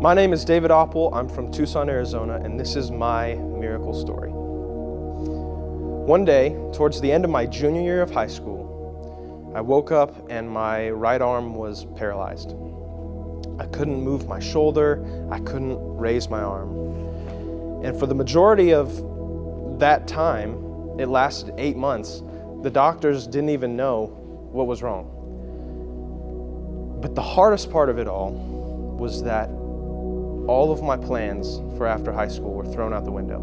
My name is David Oppel. I'm from Tucson, Arizona, and this is my miracle story. One day, towards the end of my junior year of high school, I woke up and my right arm was paralyzed. I couldn't move my shoulder. I couldn't raise my arm. And for the majority of that time, it lasted 8 months, the doctors didn't even know what was wrong. But the hardest part of it all was that all of my plans for after high school were thrown out the window.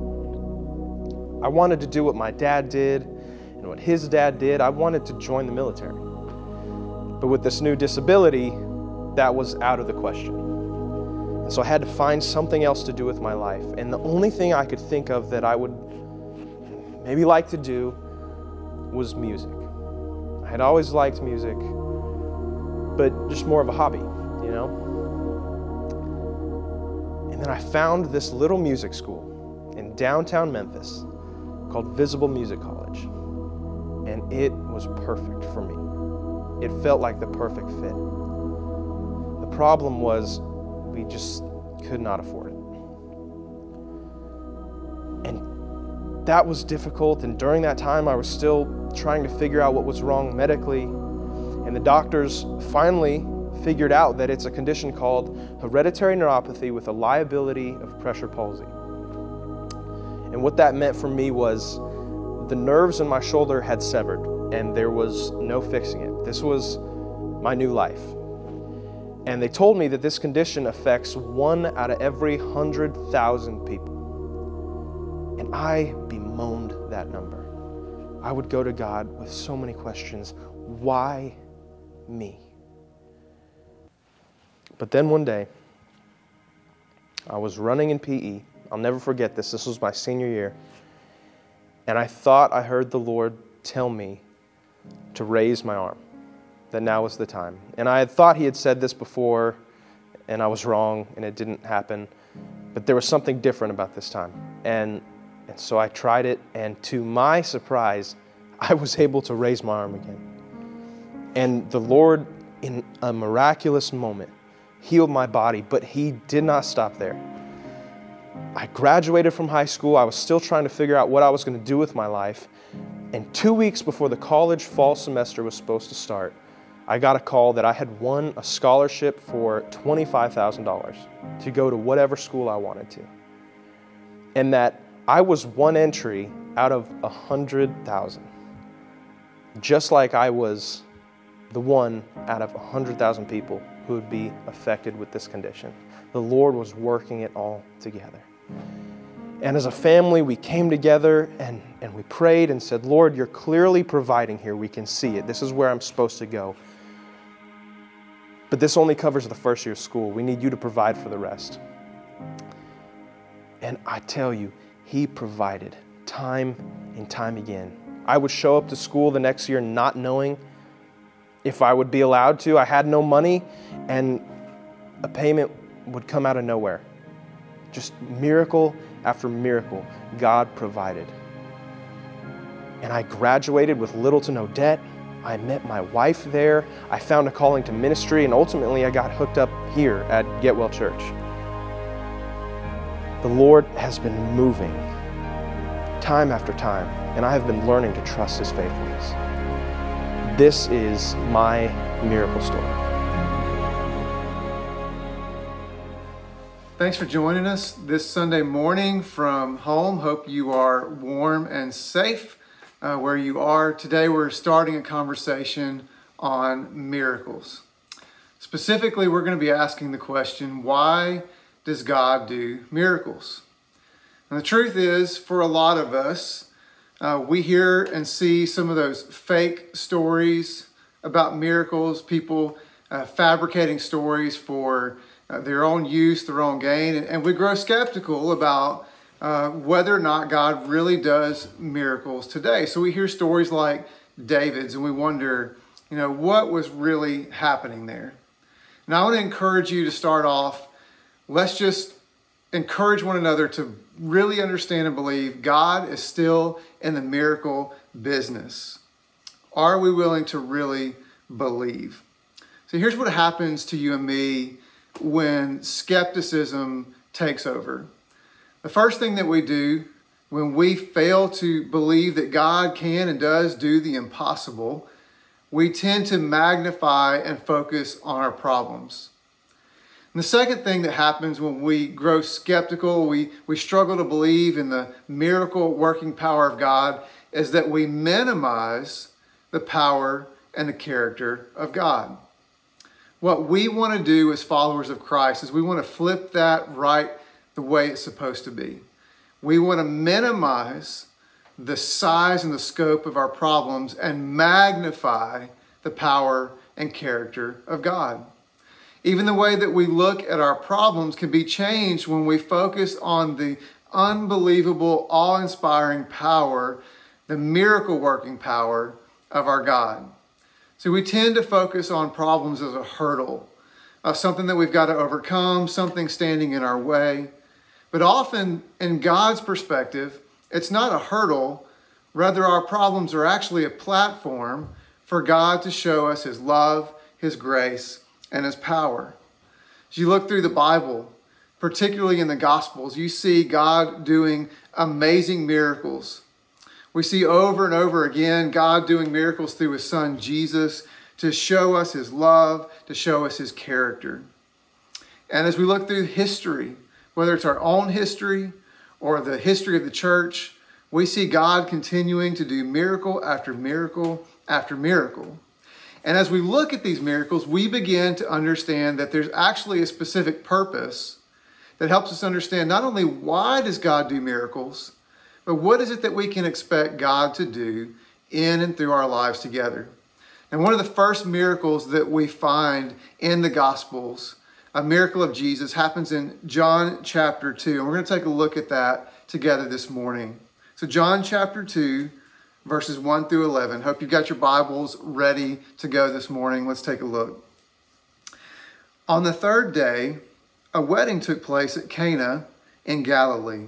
I wanted to do what my dad did and what his dad did. I wanted to join the military. But with this new disability, that was out of the question. And so I had to find something else to do with my life. And the only thing I could think of that I would maybe like to do was music. I had always liked music, but just more of a hobby, you know? And then I found this little music school in downtown Memphis called Visible Music College. And it was perfect for me. It felt like the perfect fit. The problem was we just could not afford it. And that was difficult. And during that time, I was still trying to figure out what was wrong medically. And the doctors finally figured out that it's a condition called hereditary neuropathy with a liability of pressure palsy. And what that meant for me was the nerves in my shoulder had severed and there was no fixing it. This was my new life. And they told me that this condition affects 1 out of every 100,000 people. And I bemoaned that number. I would go to God with so many questions. Why me? But then one day, I was running in PE. I'll never forget this. This was my senior year. And I thought I heard the Lord tell me to raise my arm, that now was the time. And I had thought he had said this before, and I was wrong, and it didn't happen. But there was something different about this time. And so I tried it, and to my surprise, I was able to raise my arm again. And the Lord, in a miraculous moment, healed my body, but he did not stop there. I graduated from high school. I was still trying to figure out what I was going to do with my life. And 2 weeks before the college fall semester was supposed to start, I got a call that I had won a scholarship for $25,000 to go to whatever school I wanted to. And that I was one entry out of 100,000, just like I was the one out of 100,000 people who would be affected with this condition. The Lord was working it all together. And as a family, we came together and we prayed and said, Lord, you're clearly providing here. We can see it. This is where I'm supposed to go. But this only covers the first year of school. We need you to provide for the rest. And I tell you, he provided time and time again. I would show up to school the next year not knowing if I would be allowed to. I had no money, and a payment would come out of nowhere. Just miracle after miracle, God provided. And I graduated with little to no debt. I met my wife there. I found a calling to ministry, and ultimately I got hooked up here at Getwell Church. The Lord has been moving time after time, and I have been learning to trust his faithfulness. This is my miracle story. Thanks for joining us this Sunday morning from home. Hope you are warm and safe where you are. Today we're starting a conversation on miracles. Specifically, we're going to be asking the question, why does God do miracles? And the truth is, for a lot of us, we hear and see some of those fake stories about miracles, people fabricating stories for their own use, their own gain, and we grow skeptical about whether or not God really does miracles today. So we hear stories like David's, and we wonder, what was really happening there? And I want to encourage you to start off, let's just encourage one another to really understand and believe God is still in the miracle business. Are we willing to really believe? So here's what happens to you and me when skepticism takes over. The first thing that we do when we fail to believe that God can and does do the impossible, we tend to magnify and focus on our problems. And the second thing that happens when we grow skeptical, we struggle to believe in the miracle working power of God, is that we minimize the power and the character of God. What we want to do as followers of Christ is we want to flip that right the way it's supposed to be. We want to minimize the size and the scope of our problems and magnify the power and character of God. Even the way that we look at our problems can be changed when we focus on the unbelievable, awe-inspiring power, the miracle-working power of our God. So we tend to focus on problems as a hurdle, something that we've got to overcome, something standing in our way. But often, in God's perspective, it's not a hurdle. Rather, our problems are actually a platform for God to show us His love, His grace, and His power. As you look through the Bible, particularly in the Gospels, you see God doing amazing miracles. We see over and over again God doing miracles through His Son, Jesus, to show us His love, to show us His character. And as we look through history, whether it's our own history or the history of the church, we see God continuing to do miracle after miracle after miracle. And as we look at these miracles, we begin to understand that there's actually a specific purpose that helps us understand not only why does God do miracles, but what is it that we can expect God to do in and through our lives together? And one of the first miracles that we find in the Gospels, a miracle of Jesus, happens in John chapter 2. And we're going to take a look at that together this morning. So John chapter 2, verses 1 through 11. Hope you've got your Bibles ready to go this morning. Let's take a look. On the third day, a wedding took place at Cana in Galilee.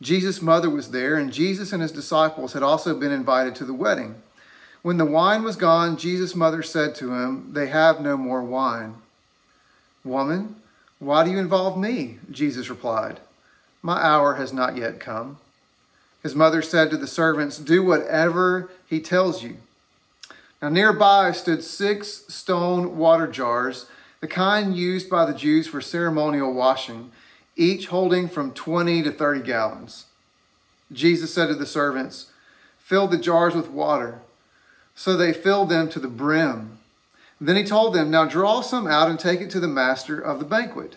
Jesus' mother was there, and Jesus and his disciples had also been invited to the wedding. When the wine was gone, Jesus' mother said to him, "They have no more wine." "Woman, why do you involve me?" Jesus replied. "My hour has not yet come." His mother said to the servants, "Do whatever he tells you." Now nearby stood 6 stone water jars, the kind used by the Jews for ceremonial washing, each holding from 20 to 30 gallons. Jesus said to the servants, "Fill the jars with water." So they filled them to the brim. Then he told them, "Now draw some out and take it to the master of the banquet."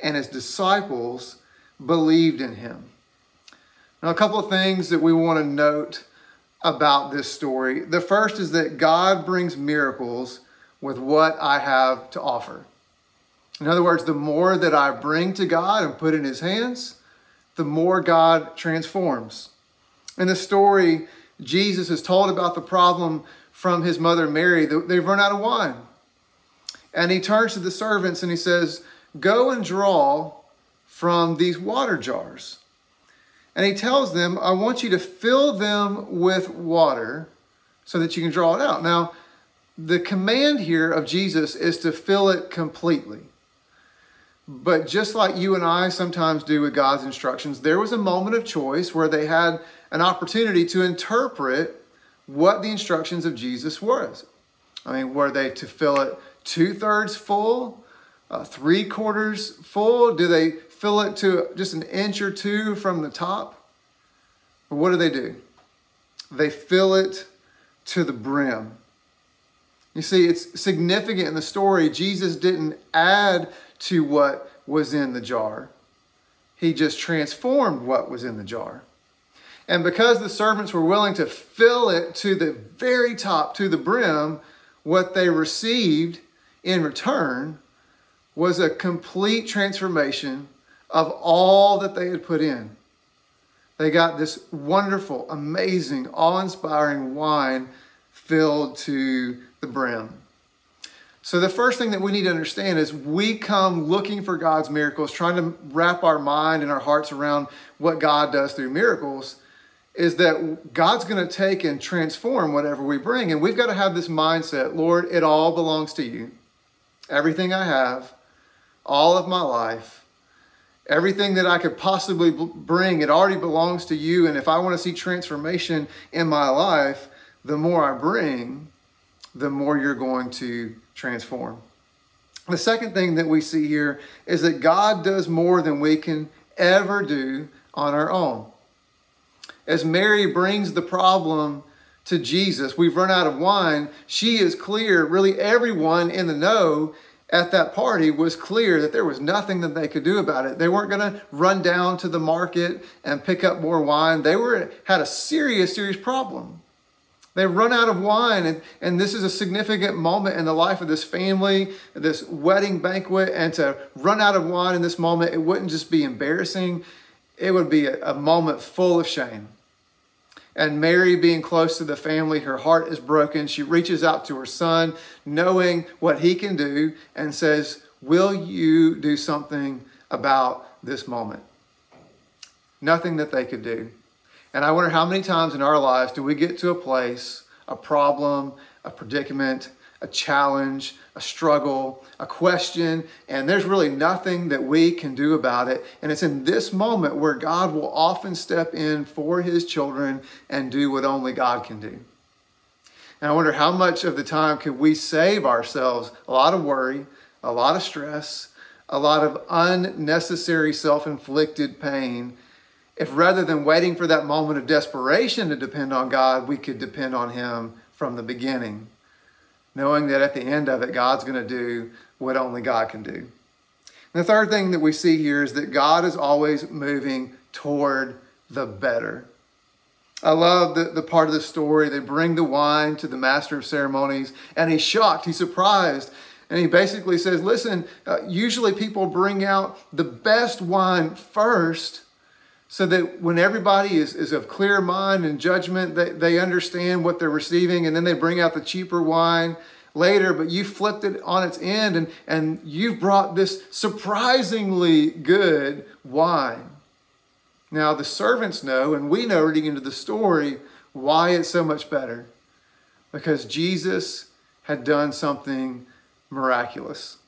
and his disciples believed in him. Now, a couple of things that we want to note about this story. The first is that God brings miracles with what I have to offer. In other words, the more that I bring to God and put in his hands, the more God transforms. In the story, Jesus is told about the problem from his mother Mary. They've run out of wine. And he turns to the servants and he says, "Go and draw from these water jars." And he tells them, "I want you to fill them with water so that you can draw it out." Now, the command here of Jesus is to fill it completely. But just like you and I sometimes do with God's instructions, there was a moment of choice where they had an opportunity to interpret what the instructions of Jesus were. I mean, were they to fill it 2/3 full, 3/4 full? Do they fill it to just an inch or two from the top? But what do? They fill it to the brim. You see, it's significant in the story. Jesus didn't add to what was in the jar. He just transformed what was in the jar. And because the servants were willing to fill it to the very top, to the brim, what they received in return was a complete transformation of all that they had put in. They got this wonderful, amazing, awe-inspiring wine filled to the brim. So the first thing that we need to understand is we come looking for God's miracles, trying to wrap our mind and our hearts around what God does through miracles, is that God's going to take and transform whatever we bring. And we've got to have this mindset, Lord, it all belongs to you. Everything I have, all of my life, everything that I could possibly bring, it already belongs to you. And if I want to see transformation in my life, the more I bring, the more you're going to transform. The second thing that we see here is that God does more than we can ever do on our own. As Mary brings the problem to Jesus, we've run out of wine. She is clear, really everyone in the know at that party was clear that there was nothing that they could do about it. They weren't going to run down to the market and pick up more wine. They had a serious problem. They've run out of wine, and this is a significant moment in the life of this family, this wedding banquet, and to run out of wine in this moment, it wouldn't just be embarrassing. It would be a moment full of shame. And Mary, being close to the family, her heart is broken. She reaches out to her son, knowing what he can do, and says, will you do something about this moment? Nothing that they could do. And I wonder how many times in our lives do we get to a place, a problem, a predicament, a challenge, a struggle, a question, and there's really nothing that we can do about it. And it's in this moment where God will often step in for his children and do what only God can do. And I wonder how much of the time could we save ourselves a lot of worry, a lot of stress, a lot of unnecessary self-inflicted pain, if rather than waiting for that moment of desperation to depend on God, we could depend on him from the beginning, knowing that at the end of it, God's going to do what only God can do. And the third thing that we see here is that God is always moving toward the better. I love the part of the story. They bring the wine to the master of ceremonies, and he's shocked, he's surprised. And he basically says, listen, usually people bring out the best wine first, so that when everybody is of clear mind and judgment, they understand what they're receiving, and then they bring out the cheaper wine later, but you flipped it on its end, and you've brought this surprisingly good wine. Now, the servants know, and we know reading into the story, why it's so much better. Because Jesus had done something miraculous.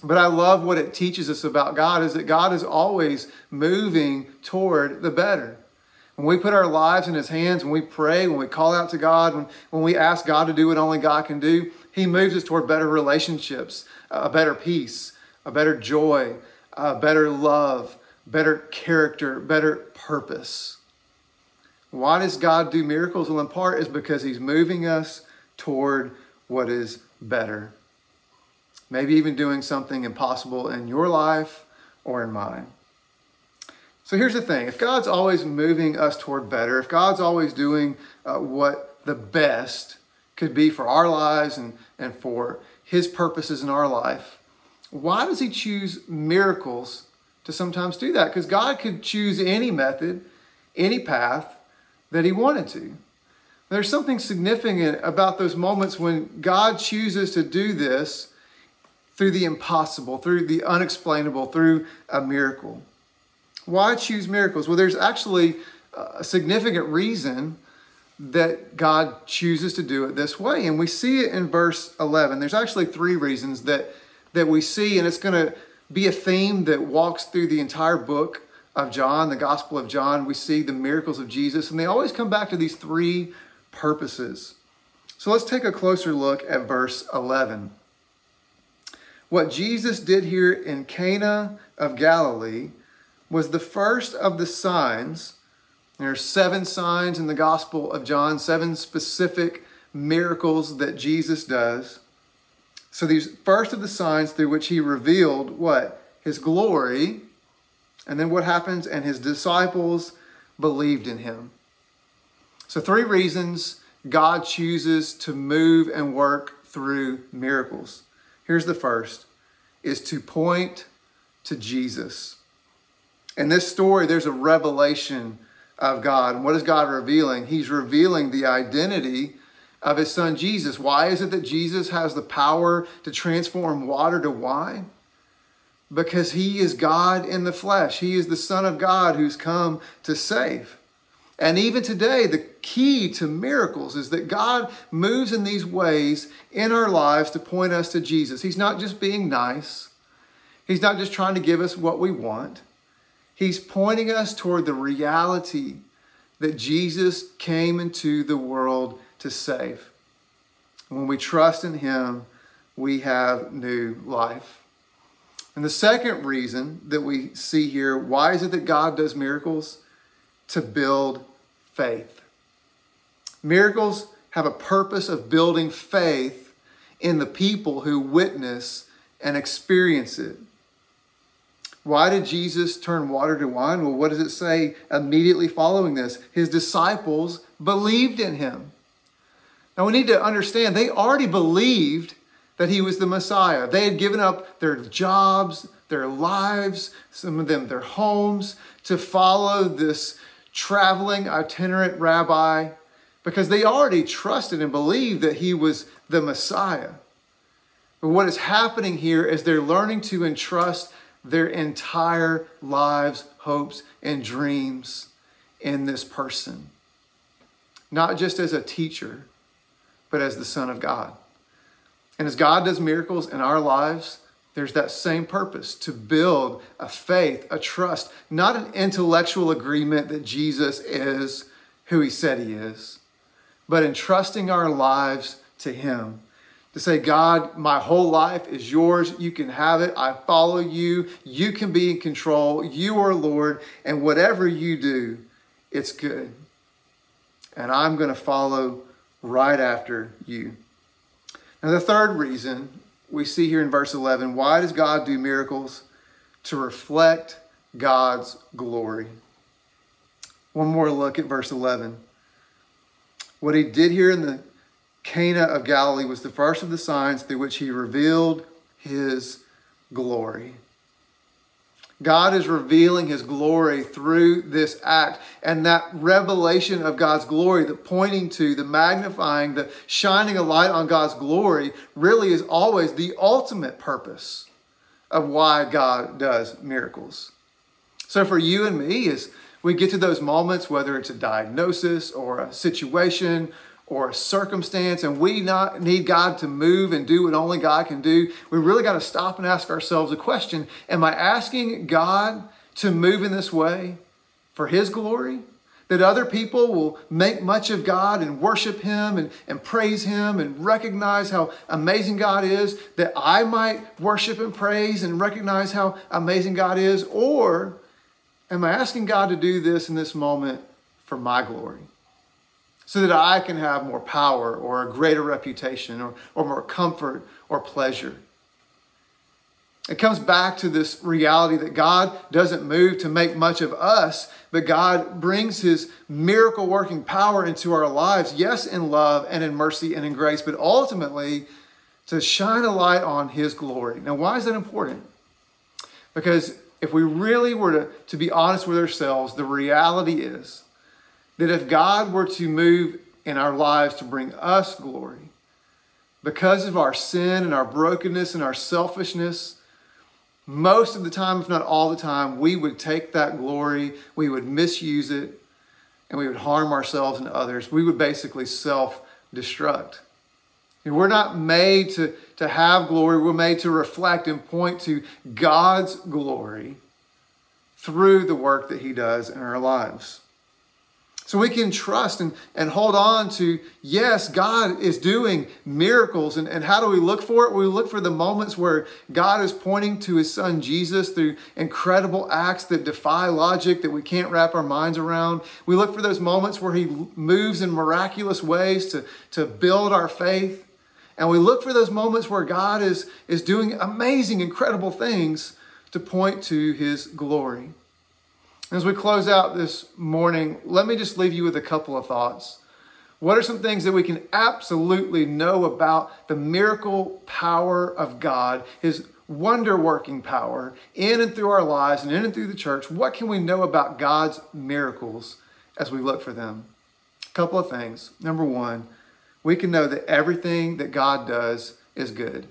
But I love what it teaches us about God is that God is always moving toward the better. When we put our lives in his hands, when we pray, when we call out to God, when we ask God to do what only God can do, he moves us toward better relationships, a better peace, a better joy, a better love, better character, better purpose. Why does God do miracles? Well, in part is because he's moving us toward what is better. Maybe even doing something impossible in your life or in mine. So here's the thing. If God's always moving us toward better, if God's always doing what the best could be for our lives and for his purposes in our life, why does he choose miracles to sometimes do that? Because God could choose any method, any path that he wanted to. There's something significant about those moments when God chooses to do this through the impossible, through the unexplainable, through a miracle. Why choose miracles? Well, there's actually a significant reason that God chooses to do it this way. And we see it in verse 11. There's actually three reasons that we see, and it's going to be a theme that walks through the entire book of John, the Gospel of John. We see the miracles of Jesus, and they always come back to these three purposes. So let's take a closer look at verse 11. What Jesus did here in Cana of Galilee was the first of the signs. There are 7 signs in the Gospel of John, 7 specific miracles that Jesus does. So these first of the signs through which he revealed what? His glory. And then what happens? And his disciples believed in him. So 3 reasons God chooses to move and work through miracles. Here's the first. is to point to Jesus. In this story, there's a revelation of God. And what is God revealing? He's revealing the identity of his son, Jesus. Why is it that Jesus has the power to transform water to wine? Because he is God in the flesh. He is the Son of God who's come to save. And even today, the key to miracles is that God moves in these ways in our lives to point us to Jesus. He's not just being nice. He's not just trying to give us what we want. He's pointing us toward the reality that Jesus came into the world to save. When we trust in him, we have new life. And the second reason that we see here, why is it that God does miracles? To build faith. Miracles have a purpose of building faith in the people who witness and experience it. Why did Jesus turn water to wine? Well, what does it say immediately following this? His disciples believed in him. Now we need to understand, they already believed that he was the Messiah. They had given up their jobs, their lives, some of them their homes, to follow this traveling itinerant rabbi, because they already trusted and believed that he was the Messiah. But what is happening here is they're learning to entrust their entire lives, hopes, and dreams in this person. Not just as a teacher, but as the Son of God. And as God does miracles in our lives, there's that same purpose, to build a faith, a trust, not an intellectual agreement that Jesus is who he said he is, but entrusting our lives to him. To say, God, my whole life is yours. You can have it. I follow you. You can be in control. You are Lord. And whatever you do, it's good. And I'm going to follow right after you. Now, the third reason we see here in verse 11, why does God do miracles? To reflect God's glory. One more look at verse 11. What he did here in the Cana of Galilee was the first of the signs through which he revealed his glory. God is revealing his glory through this act, and that revelation of God's glory, the pointing to, the magnifying, the shining a light on God's glory really is always the ultimate purpose of why God does miracles. So for you and me, as we get to those moments, whether it's a diagnosis or a situation or a circumstance, and we not need God to move and do what only God can do, we really got to stop and ask ourselves a question. Am I asking God to move in this way for his glory? That other people will make much of God and worship him and praise him and recognize how amazing God is, that I might worship and praise and recognize how amazing God is? Or am I asking God to do this in this moment for my glory? So that I can have more power or a greater reputation or more comfort or pleasure. It comes back to this reality that God doesn't move to make much of us, but God brings his miracle-working power into our lives, yes, in love and in mercy and in grace, but ultimately to shine a light on his glory. Now, why is that important? Because if we really were to be honest with ourselves, the reality is that if God were to move in our lives to bring us glory, because of our sin and our brokenness and our selfishness, most of the time, if not all the time, we would take that glory, we would misuse it, and we would harm ourselves and others. We would basically self-destruct. And we're not made to have glory. We're made to reflect and point to God's glory through the work that he does in our lives. So we can trust and hold on to, yes, God is doing miracles. And how do we look for it? We look for the moments where God is pointing to his son Jesus through incredible acts that defy logic, that we can't wrap our minds around. We look for those moments where he moves in miraculous ways to build our faith. And we look for those moments where God is doing amazing, incredible things to point to his glory. As we close out this morning, let me just leave you with a couple of thoughts. What are some things that we can absolutely know about the miracle power of God, his wonder-working power in and through our lives and in and through the church? What can we know about God's miracles as we look for them? A couple of things. Number one, we can know that everything that God does is good.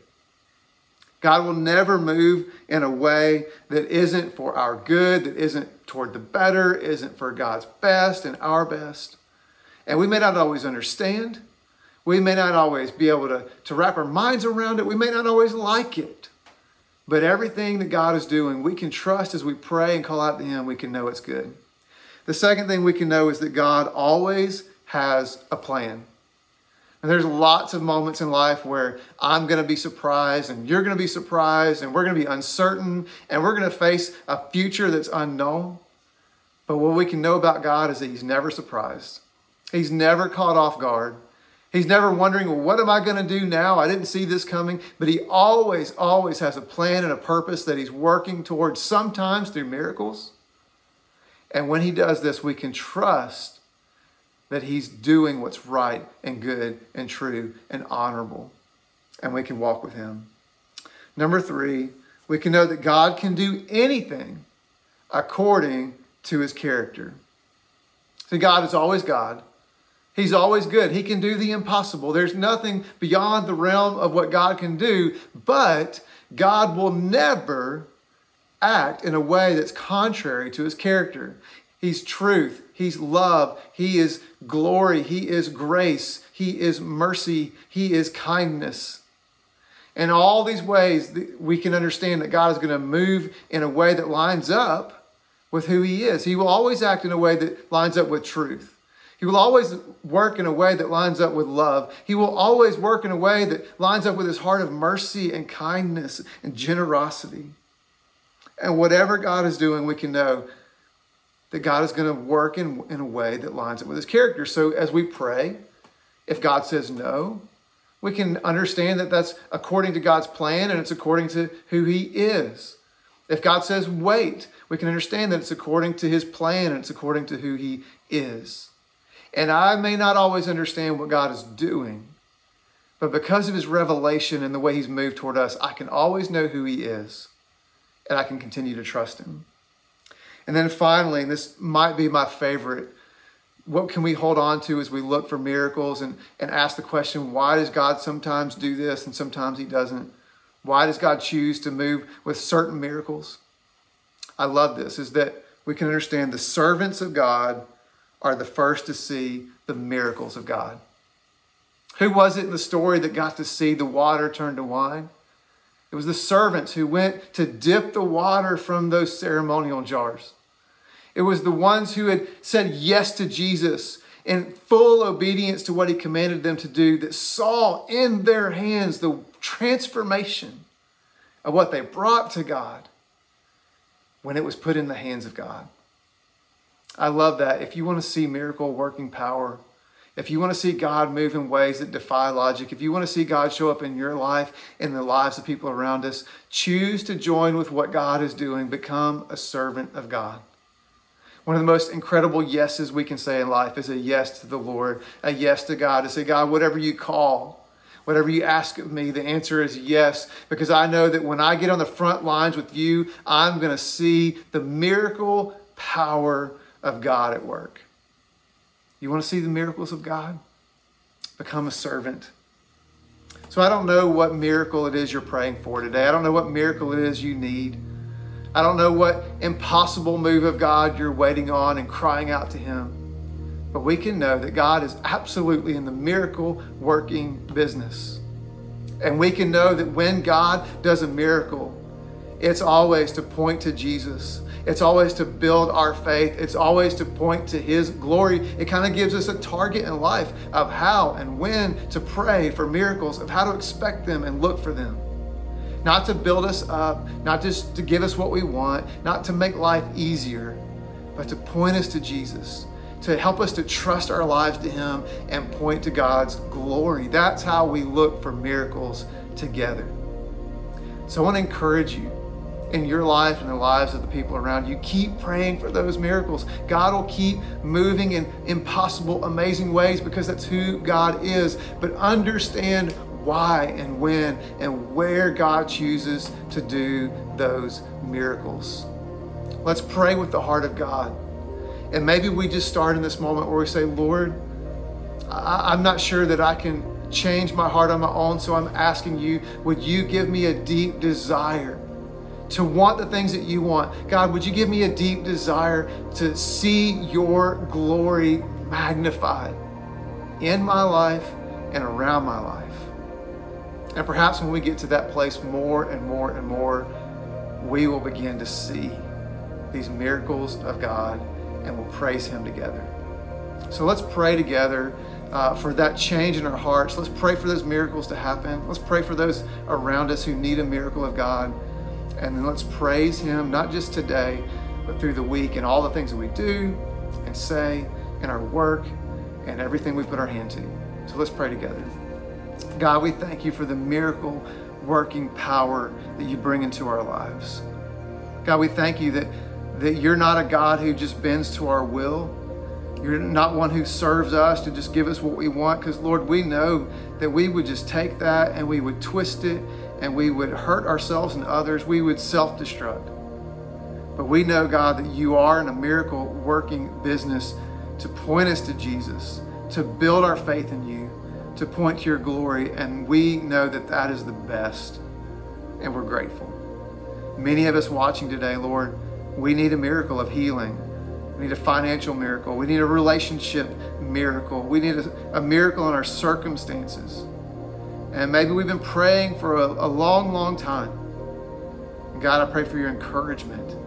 God will never move in a way that isn't for our good, that isn't toward the better, isn't for God's best and our best. And we may not always understand. We may not always be able to wrap our minds around it. We may not always like it. But everything that God is doing, we can trust as we pray and call out to Him, we can know it's good. The second thing we can know is that God always has a plan. And there's lots of moments in life where I'm going to be surprised and you're going to be surprised and we're going to be uncertain and we're going to face a future that's unknown. But what we can know about God is that He's never surprised. He's never caught off guard. He's never wondering, well, what am I going to do now? I didn't see this coming. But He always, always has a plan and a purpose that He's working towards, sometimes through miracles. And when He does this, we can trust that He's doing what's right and good and true and honorable. And we can walk with Him. Number three, we can know that God can do anything according to His character. See, God is always God. He's always good. He can do the impossible. There's nothing beyond the realm of what God can do, but God will never act in a way that's contrary to His character. He's truth. He's love. He is glory. He is grace. He is mercy. He is kindness. In all these ways, we can understand that God is going to move in a way that lines up with who He is. He will always act in a way that lines up with truth. He will always work in a way that lines up with love. He will always work in a way that lines up with His heart of mercy and kindness and generosity. And whatever God is doing, we can know that God is going to work in a way that lines up with His character. So as we pray, if God says no, we can understand that that's according to God's plan and it's according to who He is. If God says wait, we can understand that it's according to His plan and it's according to who He is. And I may not always understand what God is doing, but because of His revelation and the way He's moved toward us, I can always know who He is, and I can continue to trust Him. And then finally, and this might be my favorite, what can we hold on to as we look for miracles and ask the question, why does God sometimes do this and sometimes He doesn't? Why does God choose to move with certain miracles? I love this, is that we can understand the servants of God are the first to see the miracles of God. Who was it in the story that got to see the water turn to wine? It was the servants who went to dip the water from those ceremonial jars. It was the ones who had said yes to Jesus in full obedience to what He commanded them to do that saw in their hands the transformation of what they brought to God when it was put in the hands of God. I love that. If you want to see miracle working power, if you want to see God move in ways that defy logic, if you want to see God show up in your life and the lives of people around us, choose to join with what God is doing. Become a servant of God. One of the most incredible yeses we can say in life is a yes to the Lord, a yes to God, to say, God, whatever you call, whatever you ask of me, the answer is yes, because I know that when I get on the front lines with you, I'm going to see the miracle power of God at work. You want to see the miracles of God? Become a servant. So I don't know what miracle it is you're praying for today. I don't know what miracle it is you need. I don't know what impossible move of God you're waiting on and crying out to Him. But we can know that God is absolutely in the miracle working business. And we can know that when God does a miracle, it's always to point to Jesus. It's always to build our faith. It's always to point to His glory. It kind of gives us a target in life of how and when to pray for miracles, of how to expect them and look for them. Not to build us up, not just to give us what we want, not to make life easier, but to point us to Jesus, to help us to trust our lives to Him and point to God's glory. That's how we look for miracles together. So I want to encourage you, in your life and the lives of the people around you, keep praying for those miracles. God will keep moving in impossible, amazing ways because that's who God is. But understand why and when and where God chooses to do those miracles. Let's pray with the heart of God. And maybe we just start in this moment where we say, Lord, I'm not sure that I can change my heart on my own, so I'm asking you, would you give me a deep desire to want the things that you want? God, would you give me a deep desire to see your glory magnified in my life and around my life? And perhaps when we get to that place more and more and more, we will begin to see these miracles of God and we'll praise him together. So let's pray together for that change in our hearts. Let's pray for those miracles to happen. Let's pray for those around us who need a miracle of God. And then let's praise him, not just today, but through the week and all the things that we do and say and our work and everything we put our hand to. So let's pray together. God, we thank you for the miracle working power that you bring into our lives. God, we thank you that you're not a God who just bends to our will. You're not one who serves us to just give us what we want, because Lord, we know that we would just take that and we would twist it and we would hurt ourselves and others. We would self-destruct. But we know, God, that you are in a miracle working business to point us to Jesus, to build our faith in you, to point to your glory. And we know that that is the best, and we're grateful. Many of us watching today, Lord, we need a miracle of healing. We need a financial miracle. We need a relationship miracle. We need a miracle in our circumstances. And maybe we've been praying for a long, long time. And God, I pray for your encouragement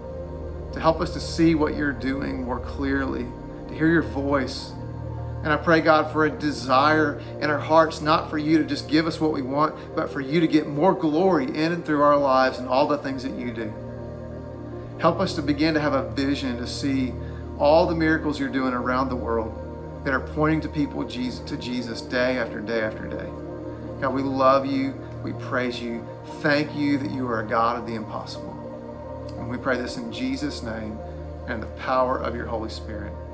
to help us to see what you're doing more clearly, to hear your voice. And I pray, God, for a desire in our hearts, not for you to just give us what we want, but for you to get more glory in and through our lives and all the things that you do. Help us to begin to have a vision to see all the miracles you're doing around the world that are pointing to people to Jesus day after day after day. God, we love you. We praise you. Thank you that you are a God of the impossible. And we pray this in Jesus' name and the power of your Holy Spirit.